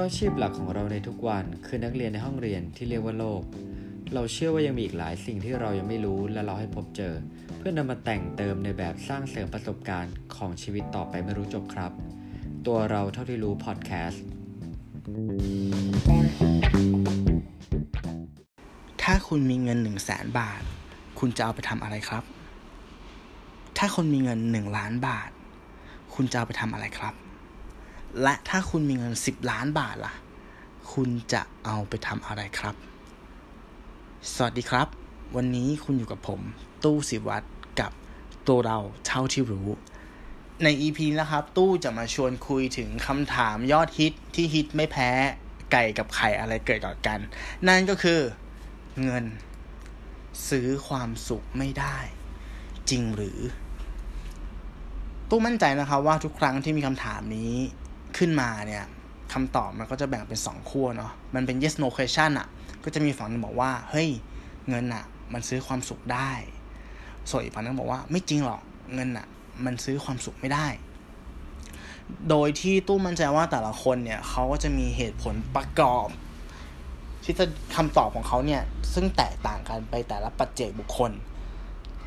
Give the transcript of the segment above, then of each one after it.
ราะอาชีพหลักของเราในทุกวันคือนักเรียนในห้องเรียนที่เรียกว่าโลกเราเชื่อว่ายังมีอีกหลายสิ่งที่เรายังไม่รู้และเราให้พบเจอเพื่อนำมาแต่งเติมในแบบสร้างเสริมประสบการณ์ของชีวิตต่อไปไม่รู้จบครับตัวเราเท่าที่รู้พอดแคสต์ถ้าคุณมีเงิน 100,000 บาทคุณจะเอาไปทำอะไรครับถ้าคุณมีเงิน1ล้านบาทคุณจะเอาไปทำอะไรครับและถ้าคุณมีเงิน10ล้านบาทล่ะคุณจะเอาไปทำอะไรครับสวัสดีครับวันนี้คุณอยู่กับผมตู้ศิวัตรกับตัวเราเท่าที่รู้ใน EP นะครับตู้จะมาชวนคุยถึงคำถามยอดฮิตที่ฮิตไม่แพ้ไก่กับไข่อะไรเกิดก่อนกันนั่นก็คือเงินซื้อความสุขไม่ได้จริงหรือตู้มั่นใจนะครับว่าทุกครั้งที่มีคำถามนี้ขึ้นมาเนี่ยคำตอบมันก็จะแบ่งเป็น2ขั้วเนาะมันเป็น yes no question อ่ะก็จะมีฝั่งนึงบอกว่าเฮ้ยเงินอ่ะมันซื้อความสุขได้ส่วนอีกฝั่งนึงบอกว่าไม่จริงหรอกเงินอ่ะมันซื้อความสุขไม่ได้โดยที่ตู้มั่นใจว่าแต่ละคนเนี่ยเขาก็จะมีเหตุผลประกอบที่จะคำตอบของเขาเนี่ยซึ่งแตกต่างกันไปแต่ละปัจเจกบุคคล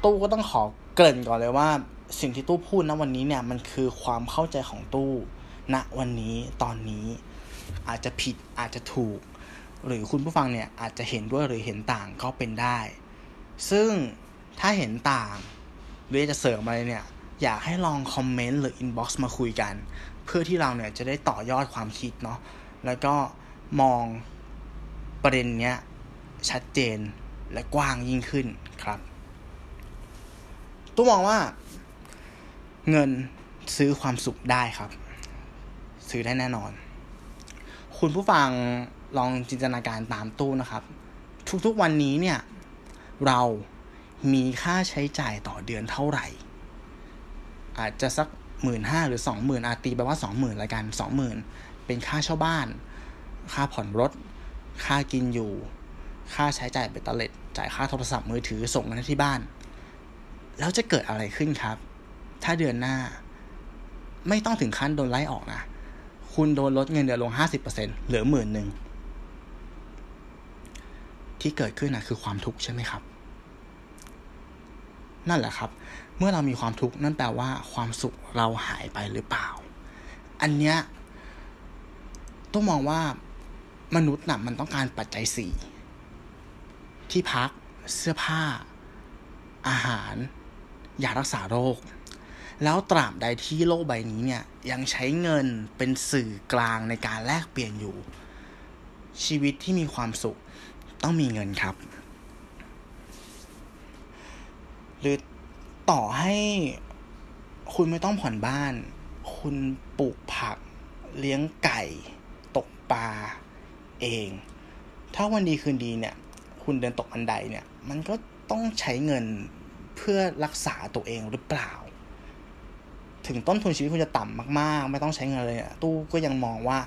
ตู้ก็ต้องขอเกริ่นก่อนเลยว่าสิ่งที่ตู้พูดณวันนี้เนี่ยมันคือความเข้าใจของตู้ณวันนี้ตอนนี้อาจจะผิดอาจจะถูกหรือคุณผู้ฟังเนี่ยอาจจะเห็นด้วยหรือเห็นต่างก็เป็นได้ซึ่งถ้าเห็นต่างหรือจะเสริมอะไรเนี่ยอยากให้ลองคอมเมนต์หรืออินบ็อกซ์มาคุยกันเพื่อที่เราเนี่ยจะได้ต่อยอดความคิดเนาะแล้วก็มองประเด็นเนี้ยชัดเจนและกว้างยิ่งขึ้นครับตู้มองว่าเงินซื้อความสุขได้ครับซื้อได้แน่นอนคุณผู้ฟังลองจินตนาการตามตู้นะครับทุกๆวันนี้เนี่ยเรามีค่าใช้จ่ายต่อเดือนเท่าไหร่อาจจะสัก 15,000 หรือ 20,000 อาจตีไปว่า 20,000 ละกัน 20,000 เป็นค่าเช่าบ้านค่าผ่อนรถค่ากินอยู่ค่าใช้จ่ายเบ็ดเตล็ดจ่ายค่าโทรศัพท์มือถือส่งมาที่บ้านแล้วจะเกิดอะไรขึ้นครับถ้าเดือนหน้าไม่ต้องถึงขั้นโดนไล่ออกนะคุณโดนลดเงินเดือนลง 50% เหลือ 10,000 ที่เกิดขึ้นนะคือความทุกข์ใช่ไหมครับนั่นแหละครับเมื่อเรามีความทุกข์นั่นแปลว่าความสุขเราหายไปหรือเปล่าอันเนี้ยต้องมองว่ามนุษย์น่ะมันต้องการปัจจัย4ที่พักเสื้อผ้าอาหารยารักษาโรคแล้วตราบใดที่โลกใบนี้เนี่ยยังใช้เงินเป็นสื่อกลางในการแลกเปลี่ยนอยู่ชีวิตที่มีความสุขต้องมีเงินครับหรือต่อให้คุณไม่ต้องผ่อนบ้านคุณปลูกผักเลี้ยงไก่ตกปลาเองถ้าวันดีคืนดีเนี่ยคุณเดินตกบันไดเนี่ยมันก็ต้องใช้เงินเพื่อรักษาตัวเองหรือเปล่าถึงต้นทุนชีวิตคุณจะต่ำมากๆไม่ต้องใช้เงินเลยเนี่ยตู้ก็ยังมองว่า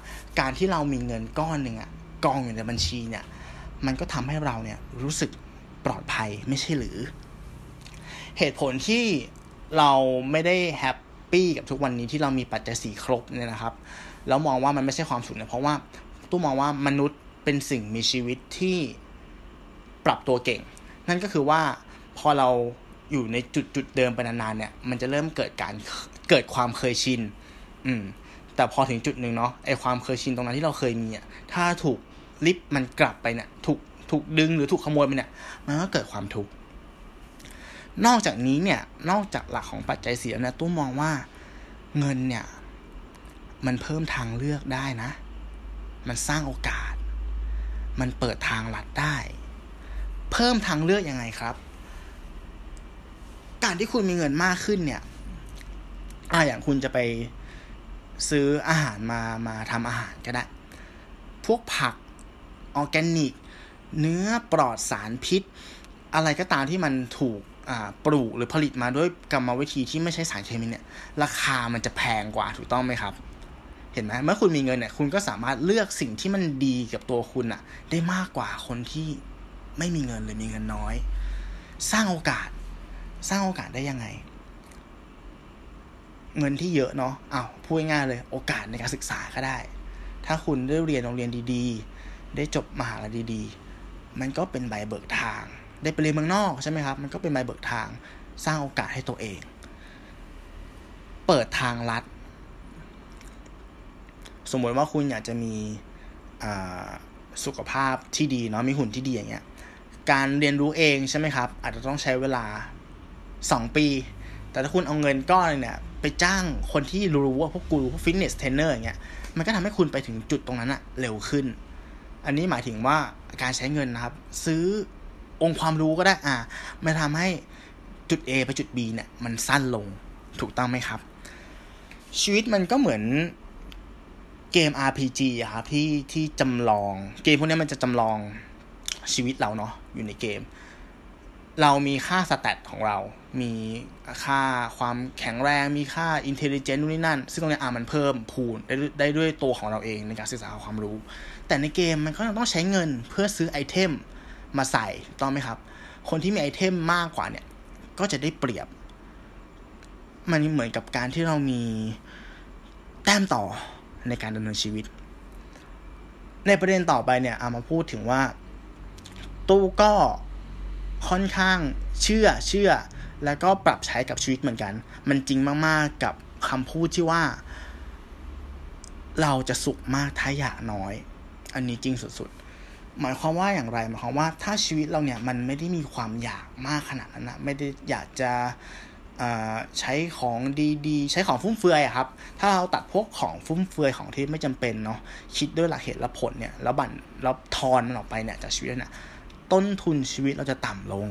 การที่เรามีเงินก้อนนึงอ่ะกองอยู่ในบัญชีเนี่ยมันก็ทำให้เราเนี่ยรู้สึกปลอดภัยไม่ใช่หรือเหตุผลที่เราไม่ได้แฮปปี้กับทุกวันนี้ที่เรามีปัจจัย4ครบเนี่ยนะครับแล้วมองว่ามันไม่ใช่ความสุขเนี่ยเพราะว่าตู้มองว่ามนุษย์เป็นสิ่งมีชีวิตที่ปรับตัวเก่งนั่นก็คือว่าพอเราอยู่ในจุดเดิมไปนานๆเนี่ยมันจะเริ่มเกิดความเคยชินแต่พอถึงจุดนึงเนาะไอความเคยชินตรงนั้นที่เราเคยมีอ่ะถ้าถูกลิฟต์มันกลับไปเนี่ยถูกดึงหรือถูกขโมยไปเนี่ยมันก็เกิดความทุกข์นอกจากนี้เนี่ยนอกจากหลักของปัจจัย4แล้วนะตู้มองว่าเงินเนี่ยมันเพิ่มทางเลือกได้นะมันสร้างโอกาสมันเปิดทางลัดได้เพิ่มทางเลือกยังไงครับการที่คุณมีเงินมากขึ้นเนี่ยอย่างคุณจะไปซื้ออาหารมาทำอาหารก็ได้พวกผักออร์แกนิกเนื้อปลอดสารพิษอะไรก็ตามที่มันถูกปลูกหรือผลิตมาด้วยกรรมวิธีที่ไม่ใช้สารเคมีเนี่ยราคามันจะแพงกว่าถูกต้องไหมครับเห็นไหมเมื่อคุณมีเงินเนี่ยคุณก็สามารถเลือกสิ่งที่มันดีกับตัวคุณอะได้มากกว่าคนที่ไม่มีเงินหรือมีเงินน้อยสร้างโอกาสได้ยังไงเงินที่เยอะเนาะพูดง่ายเลยโอกาสในการศึกษาก็ได้ ถ้าคุณได้เรียนโรงเรียนดีๆได้จบมหาลัยดีๆมันก็เป็นใบเบิกทางได้ไปเรียนเมืองนอกใช่ไหมครับมันก็เป็นใบเบิกทางสร้างโอกาสให้ตัวเองเปิดทางลัดสมมติว่าคุณอยากจะมีสุขภาพที่ดีเนาะมีหุ่นที่ดีอย่างเงี้ยการเรียนรู้เองใช่ไหมครับอาจจะต้องใช้เวลา2ปีแต่ถ้าคุณเอาเงินก้อนเนี่ยไปจ้างคนที่รู้ว่าพวกกูรูพวกฟิตเนสเทรนเนอร์อย่างเงี้ยมันก็ทำให้คุณไปถึงจุดตรงนั้นอะเร็วขึ้นอันนี้หมายถึงว่าการใช้เงินนะครับซื้อองค์ความรู้ก็ได้มันทำให้จุด A ไปจุด B เนี่ยมันสั้นลงถูกต้องไหมครับชีวิตมันก็เหมือนเกม RPG อะครับที่จำลองเกมพวกนี้มันจะจำลองชีวิตเราเนาะอยู่ในเกมเรามีค่าสแตทของเรามีค่าความแข็งแรงมีค่าอินเทลลิเจนซ์นู่นนี่นั่นซึ่งตรงนี้มันเพิ่มพูนได้ด้วยตัวของเราเองในการศึกษาความรู้แต่ในเกมมันก็ต้องใช้เงินเพื่อซื้อไอเทมมาใส่ต้องไหมครับคนที่มีไอเทมมากกว่าเนี่ยก็จะได้เปรียบมันเหมือนกับการที่เรามีแต้มต่อในการดำเนินชีวิตในประเด็นต่อไปเนี่ยมาพูดถึงว่าตู้ก็ค่อนข้างเชื่อแล้วก็ปรับใช้กับชีวิตเหมือนกันมันจริงมากๆกับคำพูดที่ว่าเราจะสุขมากถ้าอยากน้อยอันนี้จริงสุดๆหมายความว่าอย่างไรหมายความว่าถ้าชีวิตเราเนี่ยมันไม่ได้มีความอยากมากขนาดนั้นนะไม่ได้อยากจะใช้ของดีๆใช้ของฟุ่มเฟือยอะครับถ้าเราตัดพวกของฟุ่มเฟือยของที่ไม่จำเป็นเนาะคิดด้วยหลักเหตุและผลเนี่ยแล้วบั่นแล้วทอนมันออกไปเนี่ยจากชีวิตเนี่ยต้นทุนชีวิตเราจะต่ำลง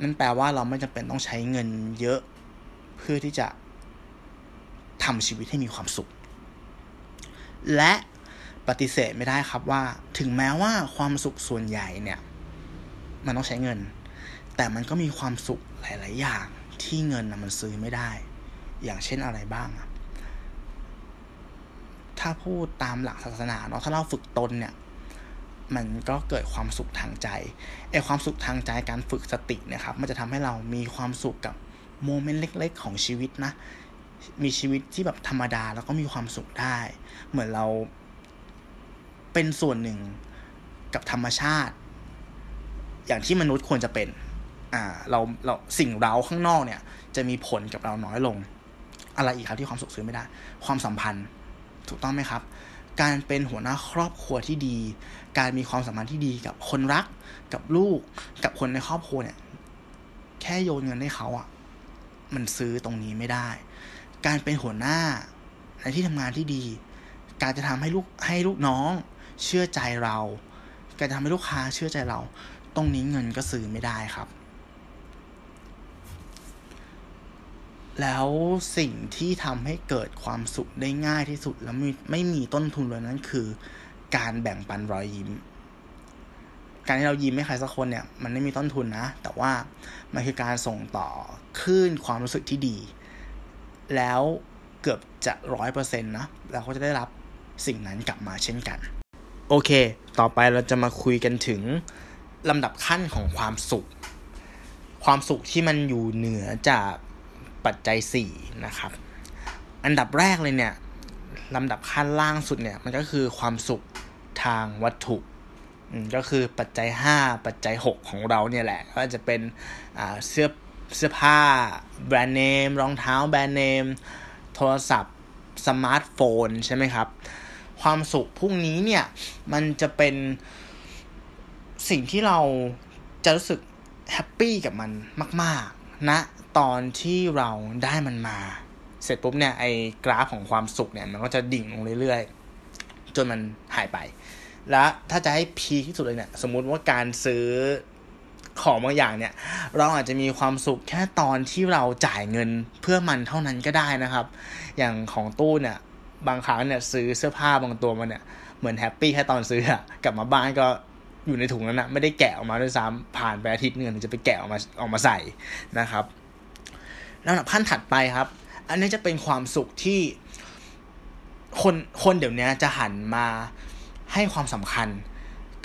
นั่นแปลว่าเราไม่จำเป็นต้องใช้เงินเยอะเพื่อที่จะทำชีวิตให้มีความสุขและปฏิเสธไม่ได้ครับว่าถึงแม้ว่าความสุขส่วนใหญ่เนี่ยมันต้องใช้เงินแต่มันก็มีความสุขหลายๆอย่างที่เงินมันซื้อไม่ได้อย่างเช่นอะไรบ้างถ้าพูดตามหลักศาสนาเนาะถ้าเราฝึกตนเนี่ยมันก็เกิดความสุขทางใจไอ้ความสุขทางใจการฝึกสตินะครับมันจะทำให้เรามีความสุขกับโมเมนต์เล็กๆของชีวิตนะมีชีวิตที่แบบธรรมดาแล้วก็มีความสุขได้เหมือนเราเป็นส่วนหนึ่งกับธรรมชาติอย่างที่มนุษย์ควรจะเป็นเราสิ่งเร้าข้างนอกเนี่ยจะมีผลกับเราน้อยลงอะไรอีกครับที่ความสุขซื้อไม่ได้ความสัมพันธ์ถูกต้องไหมครับการเป็นหัวหน้าครอบครัวที่ดีการมีความสัมพันธ์ที่ดีกับคนรักกับลูกกับคนในครอบครัวเนี่ยแค่โยนเงินให้เขามันซื้อตรงนี้ไม่ได้การเป็นหัวหน้าในที่ทำงานที่ดีการจะทำให้ลูกน้องเชื่อใจเราการจะทำให้ลูกค้าเชื่อใจเราตรงนี้เงินก็ซื้อไม่ได้ครับแล้วสิ่งที่ทำให้เกิดความสุขได้ง่ายที่สุดและไม่มีต้นทุนเลยนั่นคือการแบ่งปันรอยยิ้มการที่เรายิ้มให้ใครสักคนเนี่ยมันไม่มีต้นทุนนะแต่ว่ามันคือการส่งต่อคลื่นความรู้สึกที่ดีแล้วเกือบจะ 100% นะเราก็จะได้รับสิ่งนั้นกลับมาเช่นกันโอเคต่อไปเราจะมาคุยกันถึงลำดับขั้นของความสุขที่มันอยู่เหนือจากปัจจัย4นะครับอันดับแรกเลยเนี่ยลำดับขั้นล่างสุดเนี่ยมันก็คือความสุขทางวัตถุก็คือปัจจัย5ปัจจัย6ของเราเนี่ยแหละก็จะเป็นเสื้อผ้าแบรนด์เนมรองเท้าแบรนด์เนมโทรศัพท์สมาร์ทโฟนใช่ไหมครับความสุขพวกนี้เนี่ยมันจะเป็นสิ่งที่เราจะรู้สึกแฮปปี้กับมันมากๆนะตอนที่เราได้มันมาเสร็จปุ๊บเนี่ยไอกราฟของความสุขเนี่ยมันก็จะดิ่งลงเรื่อยๆจนมันหายไปและถ้าจะให้พีคที่สุดเลยเนี่ยสมมุติว่าการซื้อของบางอย่างเนี่ยเราอาจจะมีความสุขแค่ตอนที่เราจ่ายเงินเพื่อมันเท่านั้นก็ได้นะครับอย่างของตู้เนี่ยบางครั้งเนี่ยซื้อเสื้อผ้าบางตัวมันเนี่ยเหมือนแฮปปี้แค่ตอนซื้อกลับมาบ้านก็อยู่ในถุงแล้วนะไม่ได้แกะออกมาด้วยซ้ำผ่านไปอาทิตย์นึงถึงจะไปแกะออกมาใส่นะครับลำดับขั้นถัดไปครับอันนี้จะเป็นความสุขที่คนเดี๋ยวนี้จะหันมาให้ความสำคัญ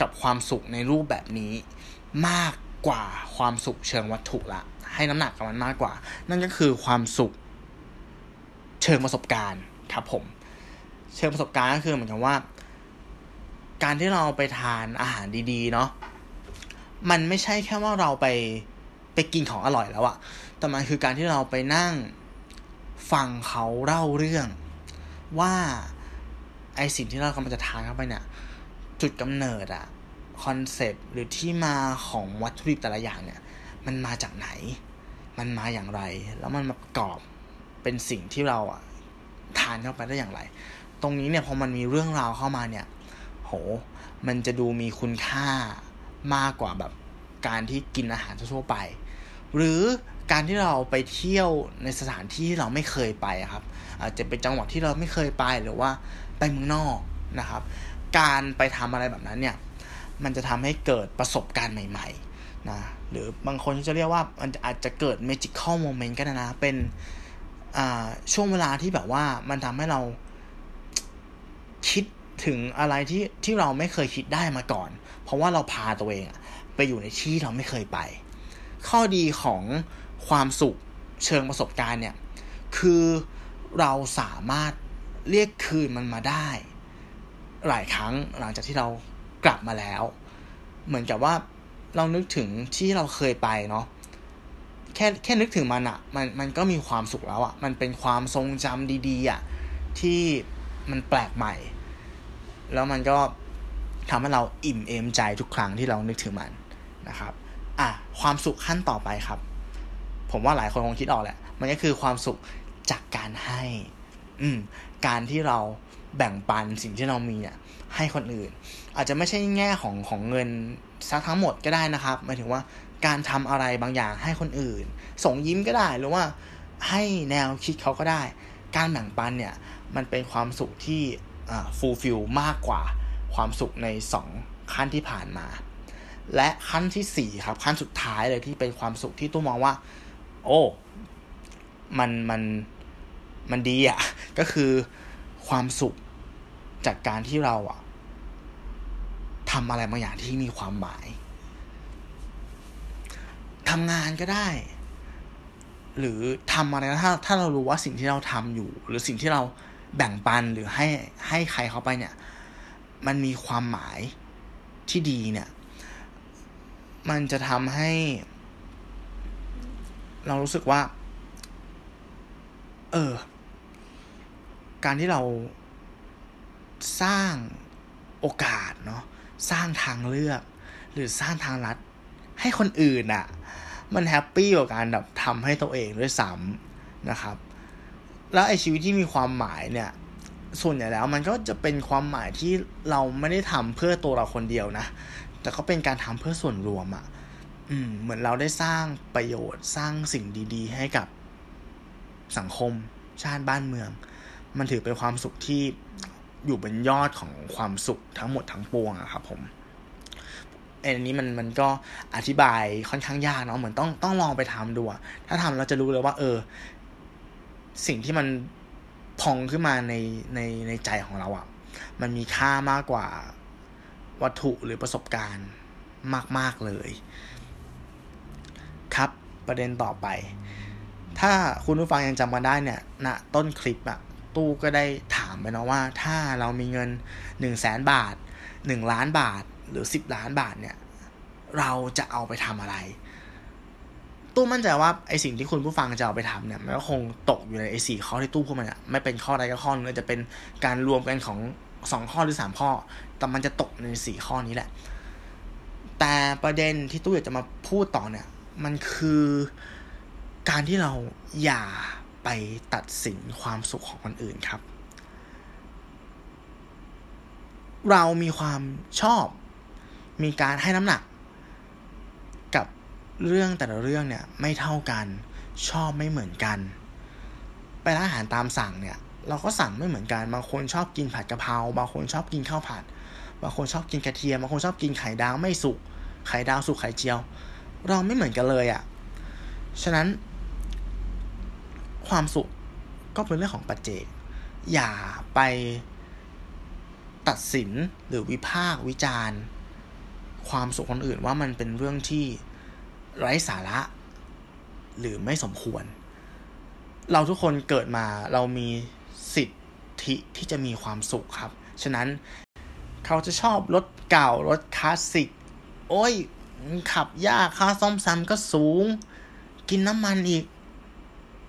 กับความสุขในรูปแบบนี้มากกว่าความสุขเชิงวัตถุละให้น้ำหนักกับมันมากกว่านั่นก็คือความสุขเชิงประสบการณ์ครับผม เชิงประสบการณ์ก็คือเหมือนกับว่าการที่เราไปทานอาหารดีๆเนาะมันไม่ใช่แค่ว่าเราไปกินของอร่อยแล้วอะแต่มันคือการที่เราไปนั่งฟังเขาเล่าเรื่องว่าไอสิ่งที่เรากำลังจะทานเข้าไปเนี่ยจุดกำเนิดอะคอนเซปต์หรือที่มาของวัตถุดิบแต่ละอย่างเนี่ยมันมาจากไหนมันมาอย่างไรแล้วมันมาประกอบเป็นสิ่งที่เราอะทานเข้าไปได้อย่างไรตรงนี้เนี่ยพอมันมีเรื่องราวเข้ามาเนี่ยโหมันจะดูมีคุณค่ามากกว่าแบบการที่กินอาหารทั่วไปหรือการที่เราไปเที่ยวในสถานที่ที่เราไม่เคยไปครับอาจจะเป็นจังหวัดที่เราไม่เคยไปหรือว่าไปเมืองนอกนะครับการไปทำอะไรแบบนั้นเนี่ยมันจะทำให้เกิดประสบการณ์ใหม่ๆนะหรือบางคนจะเรียกว่ามันอาจจะเกิด magical moment กันนะเป็นช่วงเวลาที่แบบว่ามันทำให้เราคิดถึงอะไรที่เราไม่เคยคิดได้มาก่อนเพราะว่าเราพาตัวเองไปอยู่ในที่เราไม่เคยไปข้อดีของความสุขเชิงประสบการณ์เนี่ยคือเราสามารถเรียกคืนมันมาได้หลายครั้งหลังจากที่เรากลับมาแล้วเหมือนกับว่าเรานึกถึงที่เราเคยไปเนาะแค่นึกถึงมันอะมันก็มีความสุขแล้วอะมันเป็นความทรงจำดีๆอะที่มันแปลกใหม่แล้วมันก็ทำให้เราอิ่มเอมใจทุกครั้งที่เรานึกถึงมันนะครับความสุขขั้นต่อไปครับผมว่าหลายคนคงคิดออกแหละมันก็คือความสุขจากการให้การที่เราแบ่งปันสิ่งที่เรามีเนี่ยให้คนอื่นอาจจะไม่ใช่แง่ของเงินซักทั้งหมดก็ได้นะครับหมายถึงว่าการทำอะไรบางอย่างให้คนอื่นส่งยิ้มก็ได้หรือว่าให้แนวคิดเขาก็ได้การแบ่งปันเนี่ยมันเป็นความสุขที่fulfill มากกว่าความสุขใน2ขั้นที่ผ่านมาและขั้นที่4ครับขั้นสุดท้ายเลยที่เป็นความสุขที่ตัวมองว่าโอ้มันดีอ่ะก็คือความสุขจากการที่เราอ่ะทำอะไรบางอย่างที่มีความหมายทำงานก็ได้หรือทำอะไรถ้าเรารู้ว่าสิ่งที่เราทำอยู่หรือสิ่งที่เราแบ่งปันหรือให้ใครเขาไปเนี่ยมันมีความหมายที่ดีเนี่ยมันจะทำให้เรารู้สึกว่าการที่เราสร้างโอกาสเนาะสร้างทางเลือกหรือสร้างทางลัดให้คนอื่นอะมันแฮปปี้กว่าการแบบทำให้ตัวเองด้วยซ้ำนะครับแล้วไอ้ชีวิตที่มีความหมายเนี่ยส่วนใหญ่แล้วมันก็จะเป็นความหมายที่เราไม่ได้ทำเพื่อตัวเราคนเดียวนะแต่ก็เป็นการทำเพื่อส่วนรวมอ่ะเหมือนเราได้สร้างประโยชน์สร้างสิ่งดีๆให้กับสังคมชาติบ้านเมืองมันถือเป็นความสุขที่อยู่บนยอดของความสุขทั้งหมดทั้งปวงอะครับผมอันนี้มันก็อธิบายค่อนข้างยากเนาะเหมือนต้องลองไปทำดูถ้าทำเราจะรู้เลยว่าสิ่งที่มันพองขึ้นมาในใจของเราอะมันมีค่ามากกว่าวัตถุหรือประสบการณ์มากๆเลยครับประเด็นต่อไปถ้าคุณผู้ฟังยังจำกันได้เนี่ยณต้นคลิปอะตู้ก็ได้ถามไปเนาะว่าถ้าเรามีเงิน 100,000 บาท 1 ล้านบาทหรือ10ล้านบาทเนี่ยเราจะเอาไปทำอะไรตู้มั่นใจว่าไอสิ่งที่คุณผู้ฟังจะเอาไปทำเนี่ยมันก็คงตกอยู่ในไอ4ข้อที่ตู้พูดมาเนี่ยไม่เป็นข้อใดก็ข้อนึงจะเป็นการรวมกันของ2ข้อหรือ3ข้อแต่มันจะตกใน4ข้อนี้แหละแต่ประเด็นที่ตู้อยากจะมาพูดต่อเนี่ยมันคือการที่เราอย่าไปตัดสินความสุขของคนอื่นครับเรามีความชอบมีการให้น้ำหนักกับเรื่องแต่ละเรื่องเนี่ยไม่เท่ากันชอบไม่เหมือนกันไปร้านอาหารตามสั่งเนี่ยเราก็สั่งไม่เหมือนกันบางคนชอบกินผัดกะเพราบางคนชอบกินข้าวผัดบางคนชอบกินกระเทียมบางคนชอบกินไข่ดาวไม่สุกไข่ดาวสุกไข่เจียวเราไม่เหมือนกันเลยฉะนั้นความสุขก็เป็นเรื่องของปัจเจกอย่าไปตัดสินหรือวิพากษ์วิจารณ์ความสุขคนอื่นว่ามันเป็นเรื่องที่ไร้สาระหรือไม่สมควรเราทุกคนเกิดมาเรามีสิท ธิที่จะมีความสุขครับฉะนั้นเขาจะชอบรถเก่ารถคลาสสิกโอ้ยขับยากค่าซ่อมแซมก็สูงกินน้ำมันอีก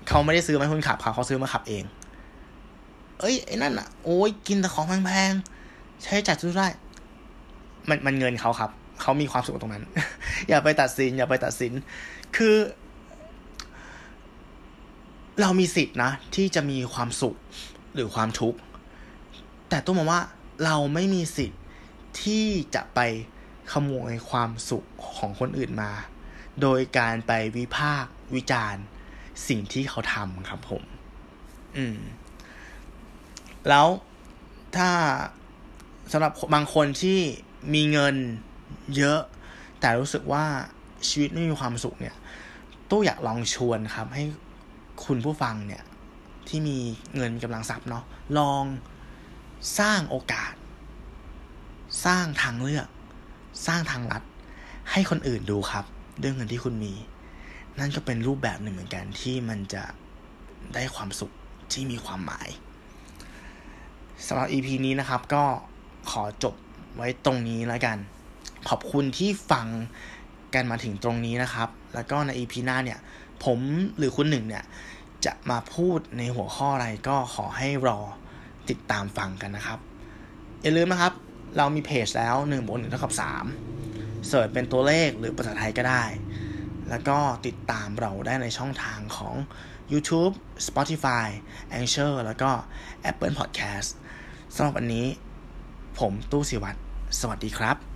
เขาไม่ได้ซื้อมาคนขับเขาซื้อมาขับเองเอ้ยไอ้นั่นอ่ะโอ้ยกินแต่ของแพงๆใช้จ่ายซื้อได้มันเงินเขาครับเขามีความสุขตรงนั้น อย่าไปตัดสินคือเรามีสิทธิ์นะที่จะมีความสุขหรือความทุกข์แต่ต้องมองว่าเราไม่มีสิทธิ์ที่จะไปขโมยความสุขของคนอื่นมาโดยการไปวิพากษ์วิจารณ์สิ่งที่เขาทำครับผมแล้วถ้าสำหรับบางคนที่มีเงินเยอะแต่รู้สึกว่าชีวิตไม่มีความสุขเนี่ยตู้อยากลองชวนครับให้คุณผู้ฟังเนี่ยที่มีเงินกำลังทรัพย์เนาะลองสร้างโอกาสสร้างทางเลือกสร้างทางลัดให้คนอื่นดูครับด้วยเงินที่คุณมีนั่นก็เป็นรูปแบบหนึ่งเหมือนกันที่มันจะได้ความสุขที่มีความหมายสำหรับ EP นี้นะครับก็ขอจบไว้ตรงนี้แล้วกันขอบคุณที่ฟังกันมาถึงตรงนี้นะครับแล้วก็ใน EP หน้าเนี่ยผมหรือคุณหนึ่งเนี่ยจะมาพูดในหัวข้ออะไรก็ขอให้รอติดตามฟังกันนะครับอย่าลืมนะครับเรามีเพจแล้ว1+1=3เสิร์ชเป็นตัวเลขหรือภาษาไทยก็ได้แล้วก็ติดตามเราได้ในช่องทางของ YouTube, Spotify, Anchor แล้วก็ Apple Podcast สำหรับวันนี้ผมตู้ศิวัตรสวัสดีครับ